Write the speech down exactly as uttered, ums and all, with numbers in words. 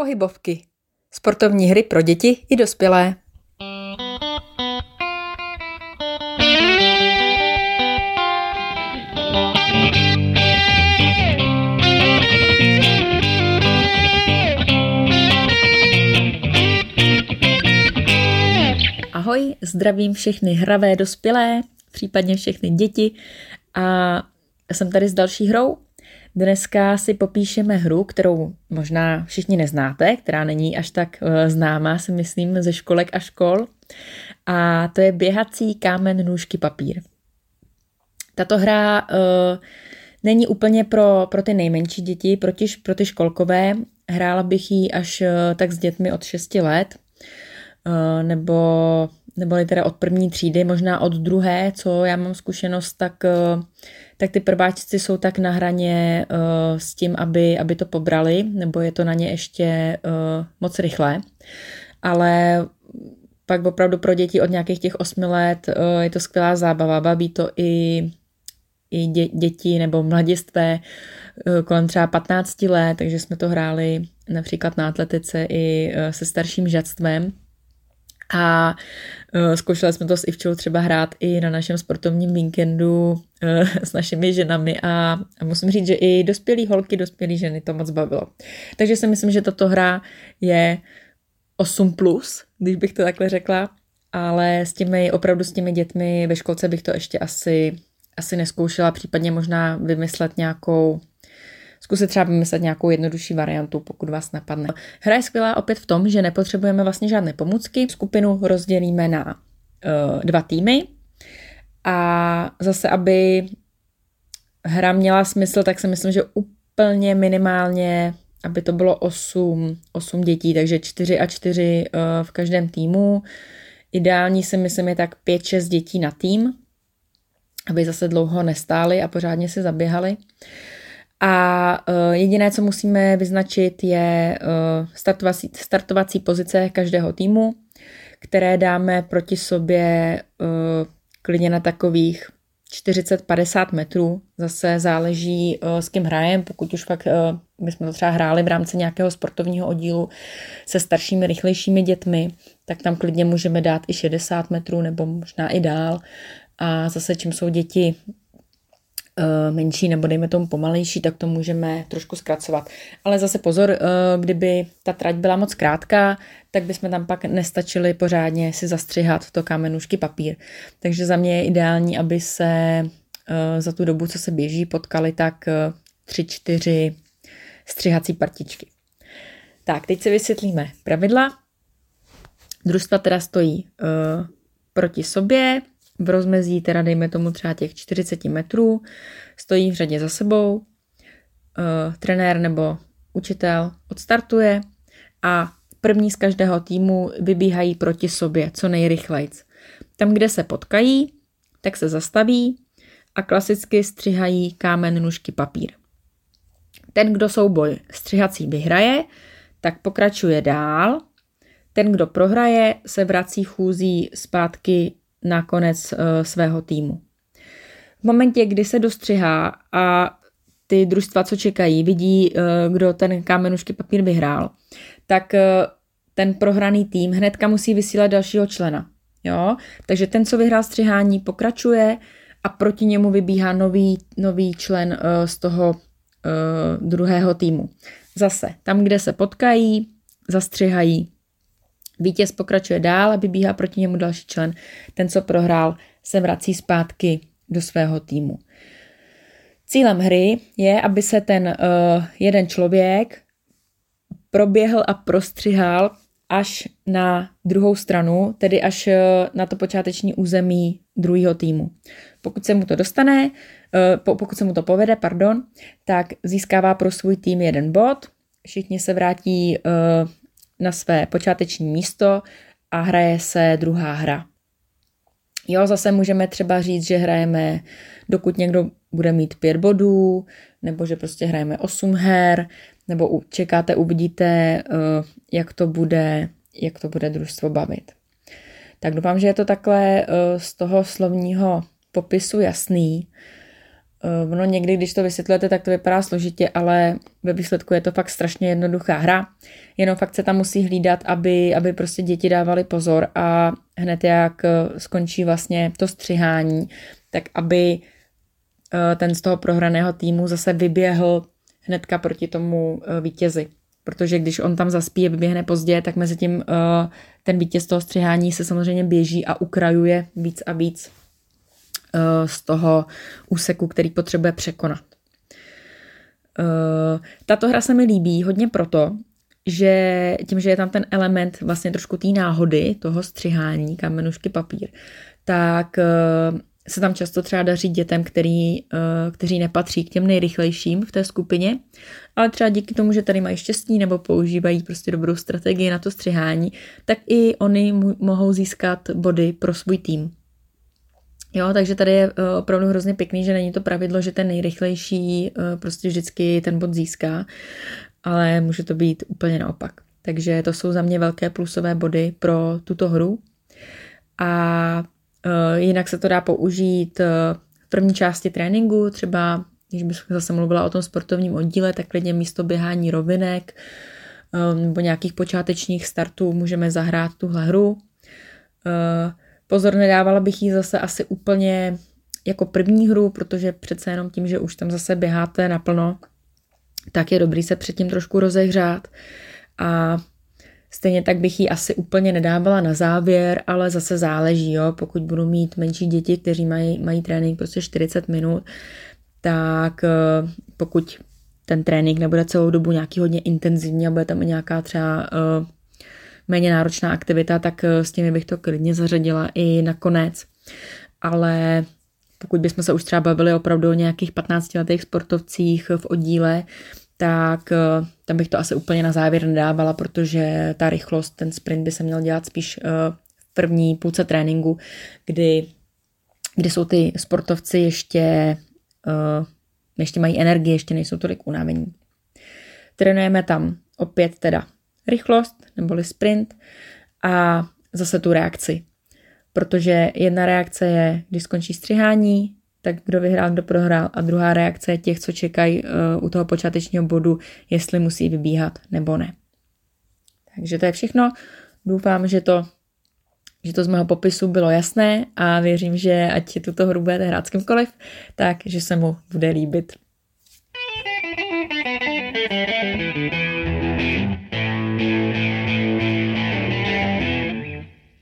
Pohybovky. Sportovní hry pro děti i dospělé. Ahoj, zdravím všechny hravé dospělé, případně všechny děti a jsem tady s další hrou. Dneska si popíšeme hru, kterou možná všichni neznáte, která není až tak známá, si myslím, ze školek a škol. A to je běhací kámen, nůžky, papír. Tato hra uh, není úplně pro, pro ty nejmenší děti, protiž pro ty školkové. Hrála bych ji až uh, tak s dětmi od šesti let, uh, nebo, nebo teda od první třídy, možná od druhé, co já mám zkušenost, tak... Uh, tak ty prváčci jsou tak na hraně uh, s tím, aby, aby to pobrali, nebo je to na ně ještě uh, moc rychlé. Ale pak opravdu pro děti od nějakých těch osmi let uh, je to skvělá zábava. Baví to i, i dě, děti nebo mladistvé uh, kolem třeba patnácti let, takže jsme to hráli například na atletice i uh, se starším žactvem. A uh, zkoušeli jsme to s Ivčou třeba hrát i na našem sportovním víkendu uh, s našimi ženami a, a musím říct, že i dospělí holky, dospělí ženy to moc bavilo. Takže si myslím, že tato hra je osm plus, když bych to takhle řekla, ale s těmi, opravdu s těmi dětmi ve školce bych to ještě asi, asi neskoušela, případně možná vymyslet nějakou Zkusit třeba vymyslet nějakou jednodušší variantu, pokud vás napadne. Hra je skvělá opět v tom, že nepotřebujeme vlastně žádné pomůcky. Skupinu rozdělíme na uh, dva týmy a zase, aby hra měla smysl, tak si myslím, že úplně minimálně, aby to bylo osm, osm dětí, takže čtyři a čtyři uh, v každém týmu. Ideální si myslím je tak pět šest dětí na tým, aby zase dlouho nestály a pořádně se zaběhaly. A jediné, co musíme vyznačit, je startovací, startovací pozice každého týmu, které dáme proti sobě klidně na takových čtyřicet až padesát metrů. Zase záleží, s kým hrajem, pokud už fakt my jsme to třeba hráli v rámci nějakého sportovního oddílu se staršími, rychlejšími dětmi, tak tam klidně můžeme dát i šedesát metrů nebo možná i dál. A zase čím jsou děti menší nebo dejme tomu pomalejší, tak to můžeme trošku zkracovat. Ale zase pozor, kdyby ta trať byla moc krátká, tak bychom tam pak nestačili pořádně si zastřihat to kámen, nůžky, papír. Takže za mě je ideální, aby se za tu dobu, co se běží, potkali tak tři, čtyři střihací partičky. Tak, teď si vysvětlíme pravidla. Družstva teda stojí proti sobě, v rozmezí teda dejme tomu třeba těch čtyřicet metrů, stojí v řadě za sebou, e, trenér nebo učitel odstartuje a první z každého týmu vybíhají proti sobě co nejrychlejc. Tam, kde se potkají, tak se zastaví a klasicky střihají kámen, nůžky, papír. Ten, kdo souboj střihací vyhraje, tak pokračuje dál. Ten, kdo prohraje, se vrací chůzí zpátky na konec e, svého týmu. V momentě, kdy se dostřihá a ty družstva, co čekají, vidí, e, kdo ten kámen, nůžky, papír vyhrál, tak e, ten prohraný tým hnedka musí vysílat dalšího člena. Jo? Takže ten, co vyhrál střihání, pokračuje a proti němu vybíhá nový, nový člen e, z toho e, druhého týmu. Zase, tam, kde se potkají, zastřihají. Vítěz pokračuje dál a vybíhá proti němu další člen. Ten, co prohrál, se vrací zpátky do svého týmu. Cílem hry je, aby se ten uh, jeden člověk proběhl a prostřihal až na druhou stranu, tedy až uh, na to počáteční území druhého týmu. Pokud se mu to dostane, uh, po, pokud se mu to povede, pardon, tak získává pro svůj tým jeden bod. Všichni se vrátí uh, na své počáteční místo a hraje se druhá hra. Jo, zase můžeme třeba říct, že hrajeme, dokud někdo bude mít pět bodů, nebo že prostě hrajeme osm her, nebo čekáte, uvidíte, jak to bude, jak to bude družstvo bavit. Tak doufám, že je to takhle z toho slovního popisu jasný. No někdy, když to vysvětlujete, tak to vypadá složitě, ale ve výsledku je to fakt strašně jednoduchá hra. Jenom fakt se tam musí hlídat, aby, aby prostě děti dávaly pozor a hned jak skončí vlastně to střihání, tak aby ten z toho prohraného týmu zase vyběhl hnedka proti tomu vítězi. Protože když on tam zaspí a vyběhne pozdě, tak mezi tím ten vítěz toho střihání se samozřejmě běží a ukrajuje víc a víc z toho úseku, který potřebuje překonat. Tato hra se mi líbí hodně proto, že tím, že je tam ten element vlastně trošku té náhody, toho střihání, kamenušky, papír, tak se tam často třeba daří dětem, který, kteří nepatří k těm nejrychlejším v té skupině, ale třeba díky tomu, že tady mají štěstí nebo používají prostě dobrou strategii na to střihání, tak i oni mohou získat body pro svůj tým. Jo, takže tady je opravdu hrozně pěkný, že není to pravidlo, že ten nejrychlejší prostě vždycky ten bod získá, ale může to být úplně naopak. Takže to jsou za mě velké plusové body pro tuto hru. A jinak se to dá použít v první části tréninku, třeba když bych zase mluvila o tom sportovním oddíle, tak klidně místo běhání rovinek nebo nějakých počátečních startů můžeme zahrát tuhle hru. Pozor, nedávala bych jí zase asi úplně jako první hru, protože přece jenom tím, že už tam zase běháte naplno, tak je dobrý se předtím trošku rozehřát. A stejně tak bych ji asi úplně nedávala na závěr, ale zase záleží, jo. Pokud budu mít menší děti, kteří mají, mají trénink prostě čtyřicet minut, tak pokud ten trénink nebude celou dobu nějaký hodně intenzivní a bude tam nějaká třeba méně náročná aktivita, tak s těmi bych to klidně zařadila i nakonec. Ale pokud bychom se už třeba bavili opravdu o nějakých patnáctiletých sportovcích v oddíle, tak tam bych to asi úplně na závěr nedávala, protože ta rychlost, ten sprint by se měl dělat spíš v první půlce tréninku, kdy, kdy jsou ty sportovci ještě, ještě mají energii, ještě nejsou tolik unavení. Trénujeme tam opět teda rychlost neboli sprint a zase tu reakci. Protože jedna reakce je, když skončí střihání, tak kdo vyhrál, kdo prohrál, a druhá reakce je těch, co čekají u toho počátečního bodu, jestli musí vybíhat nebo ne. Takže to je všechno. Doufám, že to, že to z mého popisu bylo jasné a věřím, že ať tuto hru budete hrát s kýmkoliv, tak že se mu bude líbit.